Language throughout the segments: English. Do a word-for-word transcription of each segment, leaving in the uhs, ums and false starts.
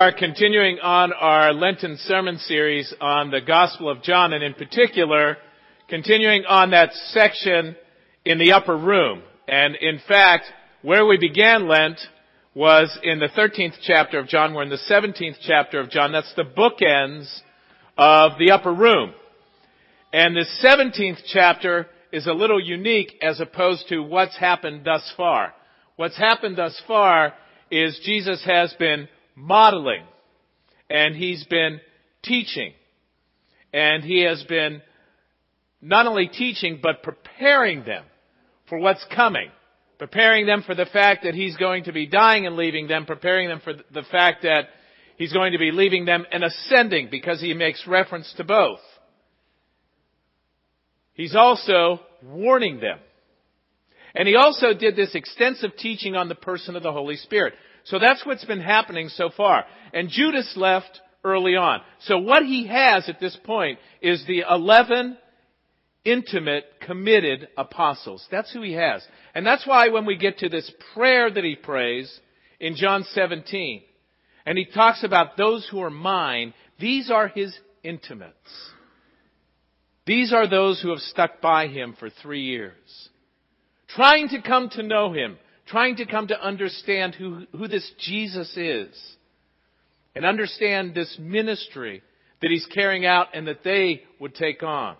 We are continuing on our Lenten sermon series on the Gospel of John, and in particular, continuing on that section in the upper room. And in fact, where we began Lent was in the thirteenth chapter of John. We're in the seventeenth chapter of John. That's the bookends of the upper room. And the seventeenth chapter is a little unique as opposed to what's happened thus far. What's happened thus far is Jesus has been modeling, and he's been teaching, and he has been not only teaching but preparing them for what's coming, preparing them for the fact that he's going to be dying and leaving them, preparing them for the fact that he's going to be leaving them and ascending, because he makes reference to both. He's also warning them, and he also did this extensive teaching on the person of the Holy Spirit. So that's what's been happening so far. And Judas left early on. So what he has at this point is the eleven intimate, committed apostles. That's who he has. And that's why when we get to this prayer that he prays in John seventeen, and he talks about those who are mine, these are his intimates. These are those who have stuck by him for three years, trying to come to know him, trying to come to understand who, who this Jesus is and understand this ministry that he's carrying out and that they would take on.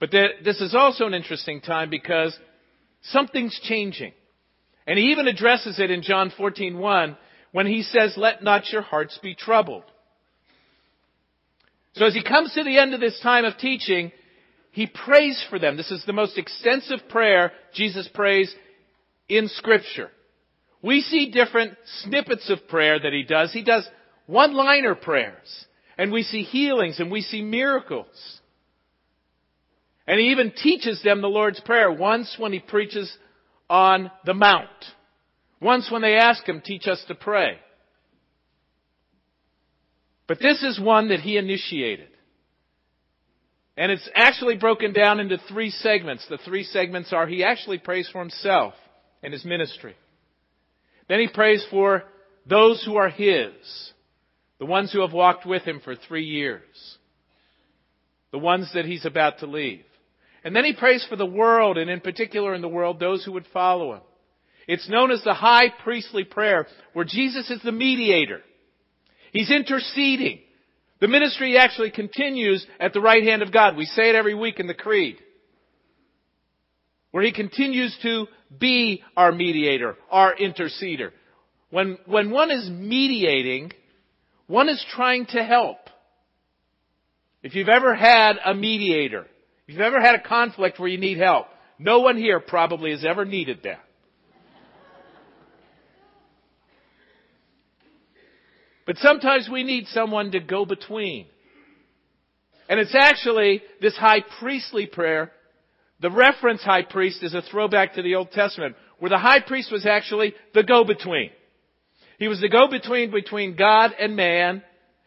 But th- this is also an interesting time because something's changing. And he even addresses it in John fourteen one when he says, "Let not your hearts be troubled." So as he comes to the end of this time of teaching, he prays for them. This is the most extensive prayer Jesus prays in Scripture. We see different snippets of prayer that he does. He does one-liner prayers. And we see healings and we see miracles. And he even teaches them the Lord's Prayer once when he preaches on the Mount. Once when they ask him, "Teach us to pray." But this is one that he initiated. And it's actually broken down into three segments. The three segments are he actually prays for himself and his ministry. Then he prays for those who are his, the ones who have walked with him for three years, the ones that he's about to leave. And then he prays for the world, and in particular in the world, those who would follow him. It's known as the High Priestly Prayer, where Jesus is the mediator. He's interceding. The ministry actually continues at the right hand of God. We say it every week in the Creed, where he continues to be our mediator, our interceder. When, when one is mediating, one is trying to help. If you've ever had a mediator, if you've ever had a conflict where you need help, no one here probably has ever needed that. But sometimes we need someone to go between. And it's actually this high priestly prayer. The reference high priest is a throwback to the Old Testament, where the high priest was actually the go-between. He was the go-between between God and man,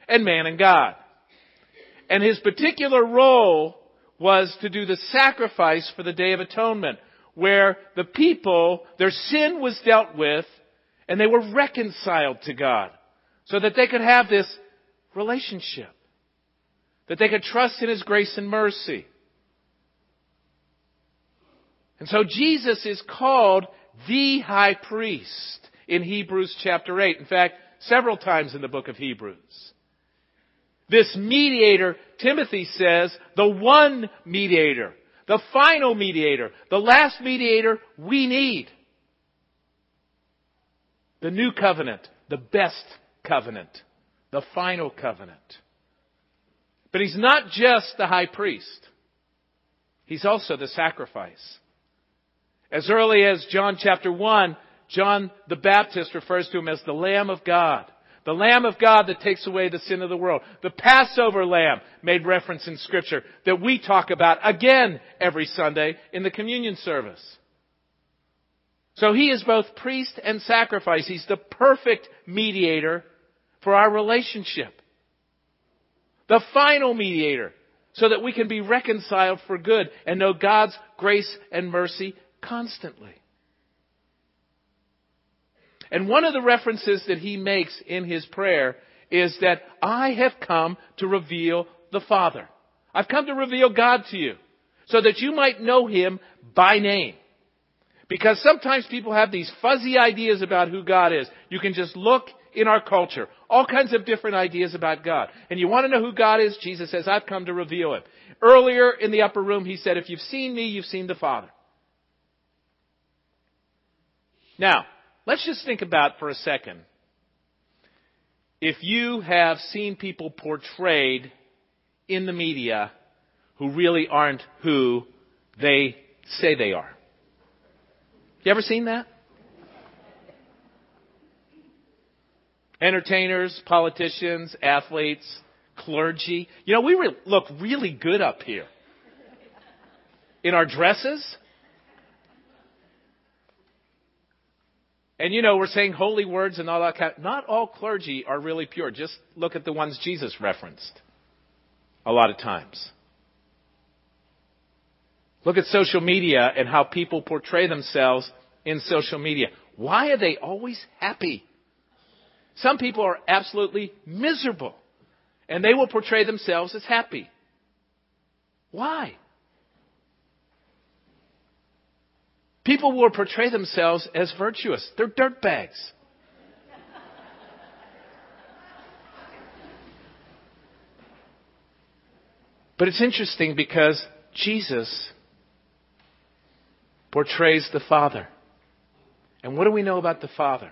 and man and God. And his particular role was to do the sacrifice for the Day of Atonement, where the people, their sin was dealt with, and they were reconciled to God, so that they could have this relationship, that they could trust in his grace and mercy. And so Jesus is called the high priest in Hebrews chapter eight. In fact, several times in the book of Hebrews. This mediator, Timothy says, the one mediator, the final mediator, the last mediator we need. The new covenant, the best covenant, the final covenant. But he's not just the high priest. He's also the sacrifice. As early as John chapter one, John the Baptist refers to him as the Lamb of God, the Lamb of God that takes away the sin of the world. The Passover Lamb made reference in Scripture that we talk about again every Sunday in the communion service. So he is both priest and sacrifice. He's the perfect mediator for our relationship, the final mediator, so that we can be reconciled for good and know God's grace and mercy constantly. And one of the references that he makes in his prayer is that I have come to reveal the Father. I've come to reveal God to you so that you might know him by name. Because sometimes people have these fuzzy ideas about who God is. You can just look in our culture, all kinds of different ideas about God. And you want to know who God is? Jesus says, I've come to reveal him. Earlier in the upper room, he said, if you've seen me, you've seen the Father. Now, let's just think about for a second. If you have seen people portrayed in the media who really aren't who they say they are. You ever seen that? Entertainers, politicians, athletes, clergy. You know, we re- look really good up here in our dresses. And, you know, we're saying holy words and all that kind of, not all clergy are really pure. Just look at the ones Jesus referenced a lot of times. Look at social media and how people portray themselves in social media. Why are they always happy? Some people are absolutely miserable, and they will portray themselves as happy. Why? People will portray themselves as virtuous. They're dirtbags. But it's interesting because Jesus portrays the Father. And what do we know about the Father?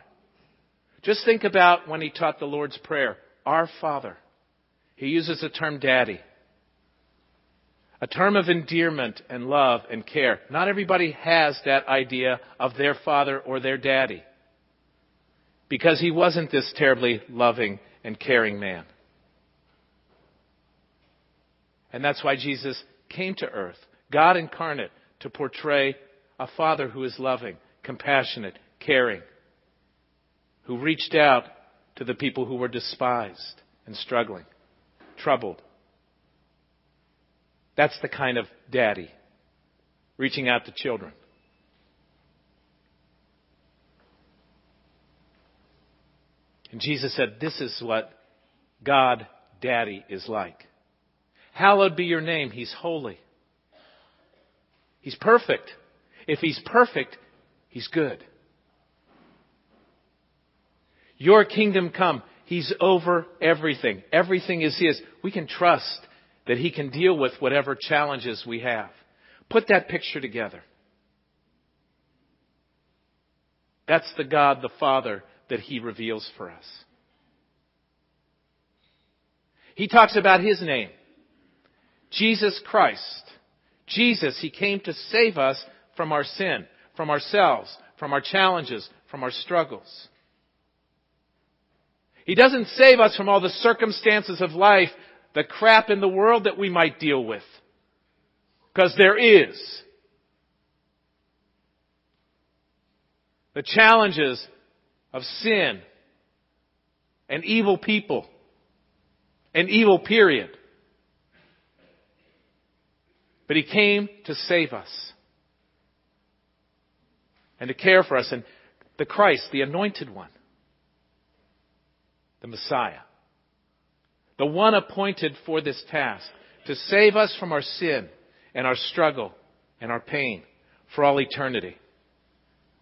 Just think about when he taught the Lord's Prayer. Our Father. He uses the term daddy. A term of endearment and love and care. Not everybody has that idea of their father or their daddy. Because he wasn't this terribly loving and caring man. And that's why Jesus came to earth, God incarnate, to portray a Father who is loving, compassionate, caring, who reached out to the people who were despised and struggling, troubled. That's the kind of daddy, reaching out to children. And Jesus said, this is what God Daddy is like. Hallowed be your name. He's holy. He's perfect. If he's perfect, he's good. Your kingdom come. He's over everything. Everything is his. We can trust that he can deal with whatever challenges we have. Put that picture together. That's the God, the Father, that he reveals for us. He talks about his name. Jesus Christ. Jesus, he came to save us from our sin, from ourselves, from our challenges, from our struggles. He doesn't save us from all the circumstances of life, the crap in the world that we might deal with. Because there is. The challenges of sin and evil people and evil period. But he came to save us and to care for us. And the Christ, the anointed one, the Messiah, the one appointed for this task, to save us from our sin and our struggle and our pain for all eternity.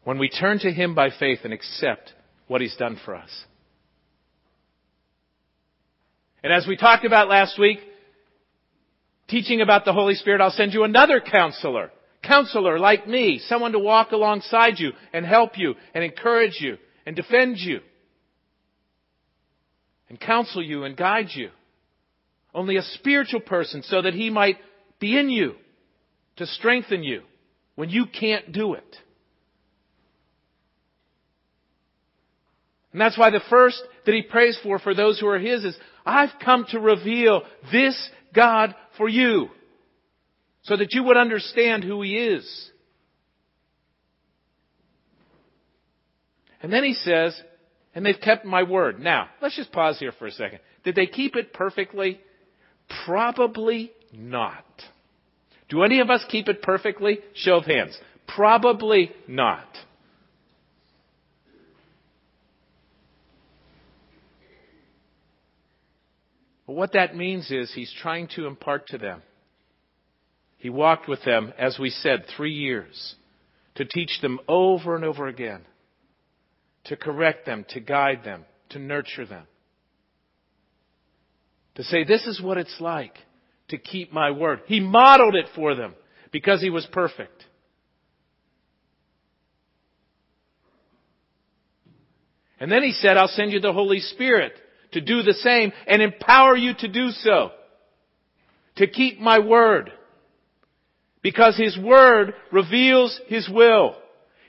When we turn to him by faith and accept what he's done for us. And as we talked about last week, teaching about the Holy Spirit, I'll send you another counselor. Counselor like me, someone to walk alongside you and help you and encourage you and defend you and counsel you and guide you. Only a spiritual person so that he might be in you to strengthen you when you can't do it. And that's why the first that he prays for, for those who are his, is I've come to reveal this God for you, so that you would understand who he is. And then he says, and they've kept my word. Now, let's just pause here for a second. Did they keep it perfectly? Probably not. Do any of us keep it perfectly? Show of hands. Probably not. But what that means is he's trying to impart to them. He walked with them, as we said, three years to teach them over and over again, to correct them, to guide them, to nurture them, to say, this is what it's like to keep my word. He modeled it for them because he was perfect. And then he said, I'll send you the Holy Spirit to do the same and empower you to do so, to keep my word. Because his word reveals his will,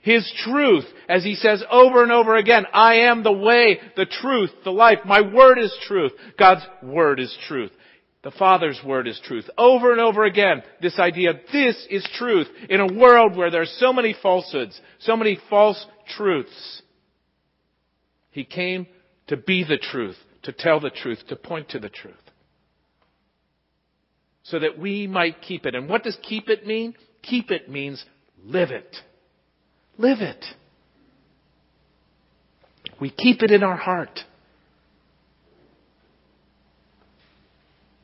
his truth, as he says over and over again, I am the way, the truth, the life. My word is truth. God's word is truth. The Father's word is truth. Over and over again, this idea, this is truth in a world where there are so many falsehoods, so many false truths. He came to be the truth, to tell the truth, to point to the truth. So that we might keep it. And what does keep it mean? Keep it means live it. Live it. We keep it in our heart.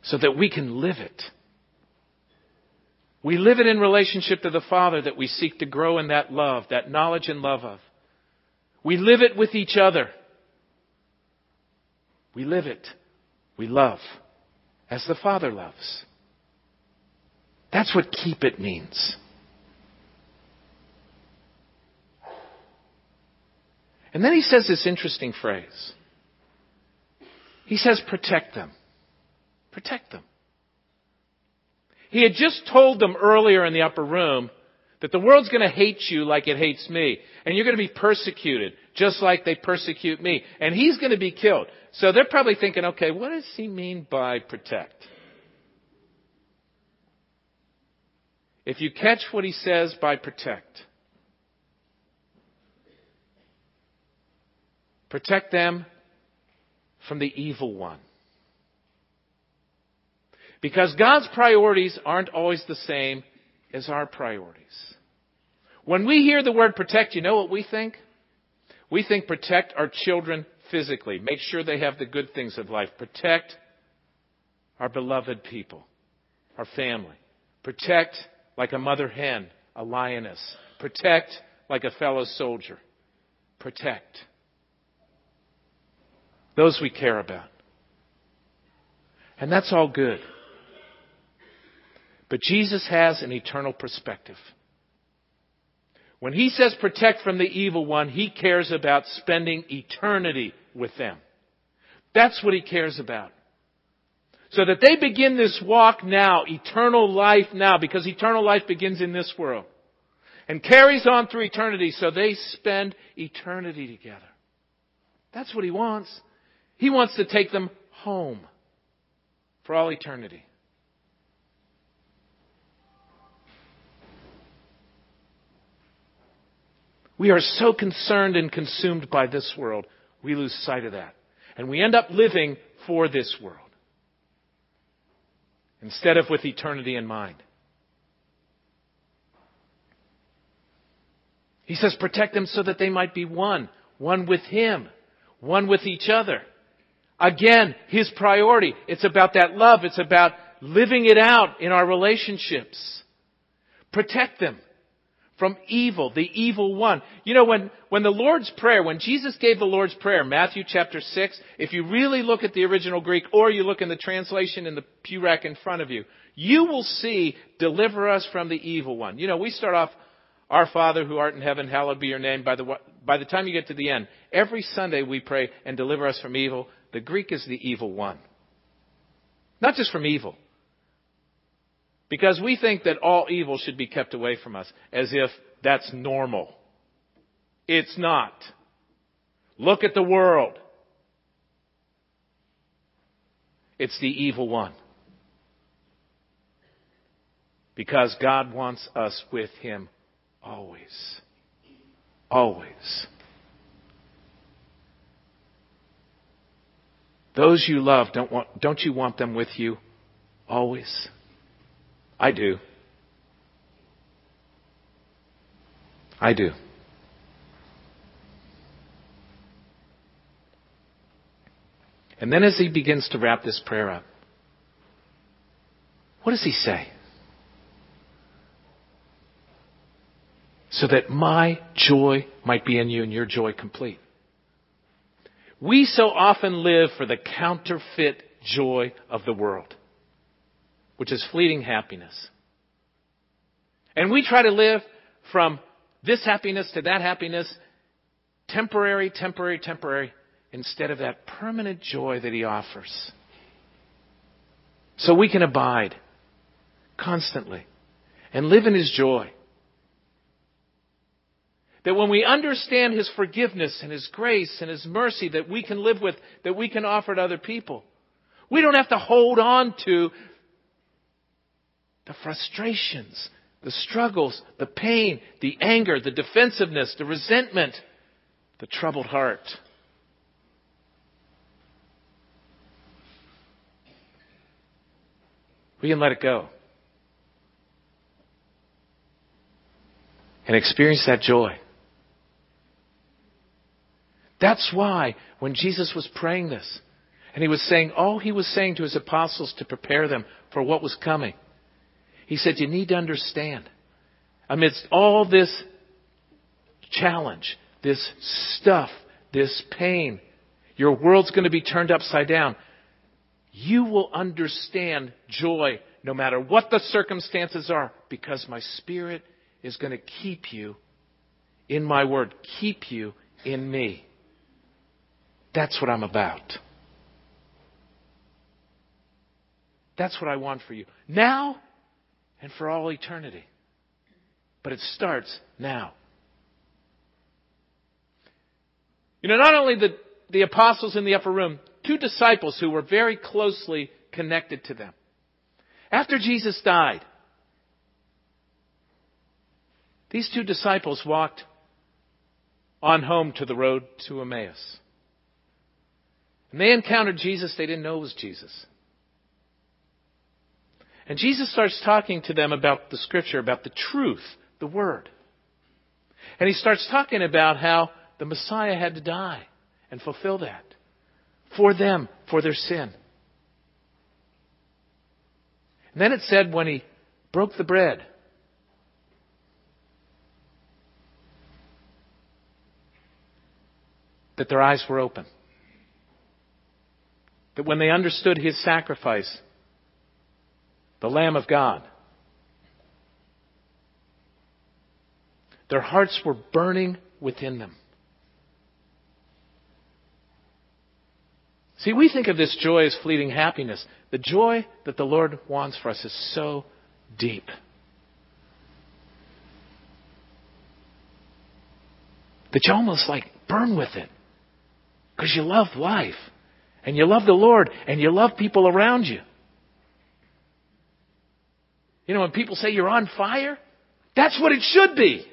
So that we can live it. We live it in relationship to the Father that we seek to grow in that love, that knowledge and love of. We live it with each other. We live it. We love as the Father loves. That's what keep it means. And then he says this interesting phrase. He says, protect them. Protect them. He had just told them earlier in the upper room that the world's going to hate you like it hates me. And you're going to be persecuted just like they persecute me. And he's going to be killed. So they're probably thinking, okay, what does he mean by protect? If you catch what he says by protect, protect them from the evil one. Because God's priorities aren't always the same as our priorities. When we hear the word protect, you know what we think? We think protect our children physically. Make sure they have the good things of life. Protect our beloved people, our family. Protect like a mother hen, a lioness. Protect like a fellow soldier. Protect those we care about. And that's all good. But Jesus has an eternal perspective. When he says protect from the evil one, he cares about spending eternity with them. That's what he cares about. So that they begin this walk now, eternal life now, because eternal life begins in this world and carries on through eternity, so they spend eternity together. That's what he wants. He wants to take them home for all eternity. We are so concerned and consumed by this world, we lose sight of that. And we end up living for this world instead of with eternity in mind. He says, protect them so that they might be one, one with him, one with each other. Again, his priority. It's about that love. It's about living it out in our relationships. Protect them from evil, the evil one. You know, when, when the Lord's Prayer, when Jesus gave the Lord's Prayer, Matthew chapter six, if you really look at the original Greek or you look in the translation in the pew rack in front of you, you will see, deliver us from the evil one. You know, we start off, our Father who art in heaven, hallowed be your name. By the, by the time you get to the end, every Sunday we pray and deliver us from evil. The Greek is the evil one. Not just from evil. Because we think that all evil should be kept away from us, as if that's normal. It's not. Look at the world. It's the evil one. Because God wants us with him always. Always. Those you love, don't want, don't you want them with you always? I do. I do. And then as he begins to wrap this prayer up, what does he say? So that my joy might be in you and your joy complete. We so often live for the counterfeit joy of the world, which is fleeting happiness. And we try to live from this happiness to that happiness, temporary, temporary, temporary, instead of that permanent joy that he offers. So we can abide constantly and live in his joy. That when we understand his forgiveness and his grace and his mercy that we can live with, that we can offer to other people, we don't have to hold on to the frustrations, the struggles, the pain, the anger, the defensiveness, the resentment, the troubled heart. We can let it go and experience that joy. That's why when Jesus was praying this, and he was saying all he was saying to his apostles to prepare them for what was coming, he said, you need to understand, amidst all this challenge, this stuff, this pain, your world's going to be turned upside down. You will understand joy no matter what the circumstances are, because my Spirit is going to keep you in my word, keep you in me. That's what I'm about. That's what I want for you now and for all eternity. But it starts now. You know, not only the, the apostles in the upper room, two disciples who were very closely connected to them. After Jesus died, these two disciples walked on home to the road to Emmaus. And they encountered Jesus they didn't know was Jesus. And Jesus starts talking to them about the Scripture, about the truth, the Word. And he starts talking about how the Messiah had to die and fulfill that for them, for their sin. And then it said when he broke the bread, that their eyes were open. That when they understood his sacrifice, the Lamb of God, their hearts were burning within them. See, we think of this joy as fleeting happiness. The joy that the Lord wants for us is so deep. That you almost like burn with it. Because you love life. And you love the Lord. And you love people around you. You know, when people say you're on fire, that's what it should be.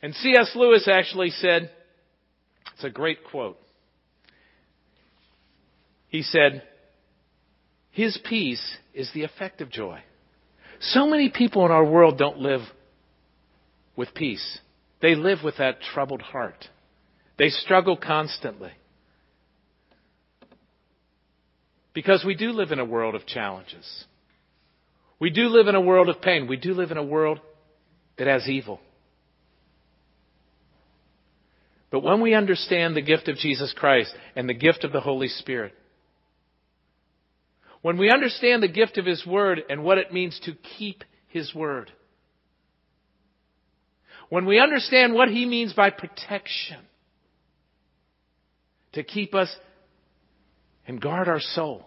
And C S Lewis actually said, it's a great quote. He said, his peace is the effect of joy. So many people in our world don't live with peace. They live with that troubled heart. They struggle constantly. Because we do live in a world of challenges. We do live in a world of pain. We do live in a world that has evil. But when we understand the gift of Jesus Christ and the gift of the Holy Spirit, when we understand the gift of his word and what it means to keep his word, when we understand what he means by protection, to keep us and guard our soul.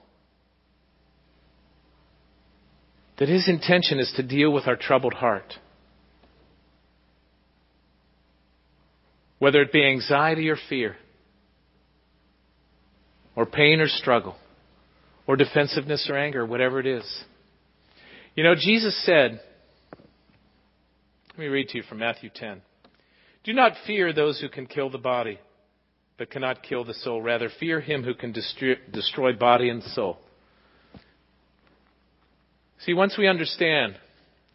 That his intention is to deal with our troubled heart. Whether it be anxiety or fear, or pain or struggle, or defensiveness or anger, whatever it is. You know, Jesus said, let me read to you from Matthew ten. Do not fear those who can kill the body, but cannot kill the soul. Rather, fear him who can destroy, destroy body and soul. See, once we understand,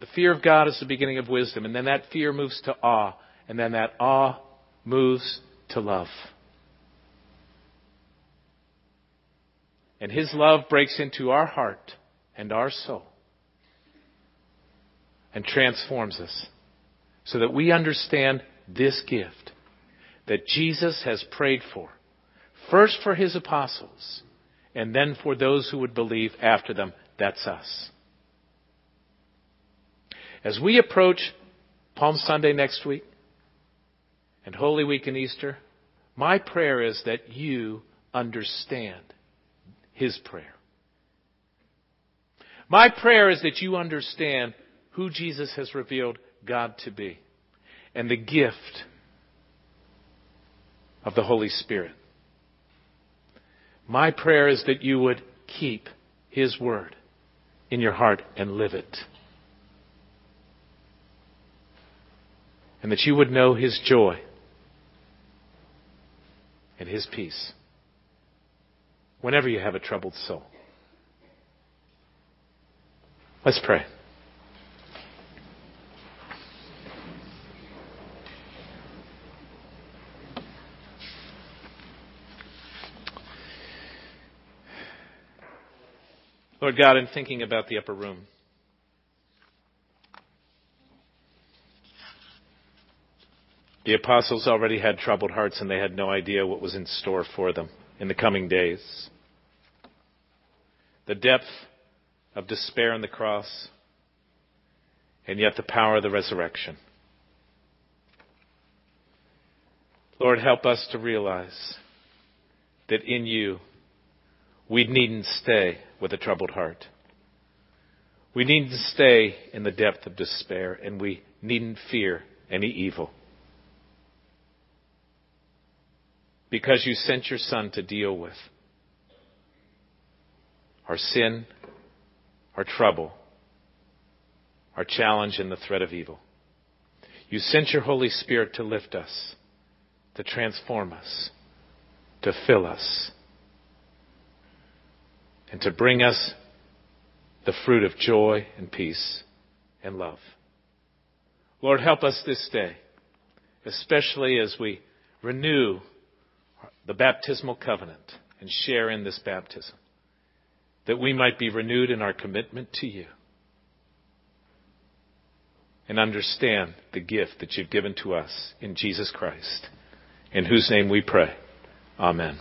the fear of God is the beginning of wisdom, and then that fear moves to awe, and then that awe moves to love. And his love breaks into our heart and our soul and transforms us so that we understand this gift that Jesus has prayed for, first for his apostles and then for those who would believe after them. That's us. As we approach Palm Sunday next week and Holy Week and Easter, my prayer is that you understand his prayer. My prayer is that you understand who Jesus has revealed God to be and the gift of the Holy Spirit. My prayer is that you would keep his word in your heart and live it. And that you would know his joy and his peace whenever you have a troubled soul. Let's pray. Lord God, I'm thinking about the upper room. The apostles already had troubled hearts and they had no idea what was in store for them in the coming days. The depth of despair on the cross, and yet the power of the resurrection. Lord, help us to realize that in you we needn't stay with a troubled heart. We needn't stay in the depth of despair, and we needn't fear any evil. Because you sent your Son to deal with our sin, our trouble, our challenge, and the threat of evil. You sent your Holy Spirit to lift us, to transform us, to fill us, and to bring us the fruit of joy and peace and love. Lord, help us this day, especially as we renew the baptismal covenant and share in this baptism, that we might be renewed in our commitment to you and understand the gift that you've given to us in Jesus Christ, in whose name we pray. Amen.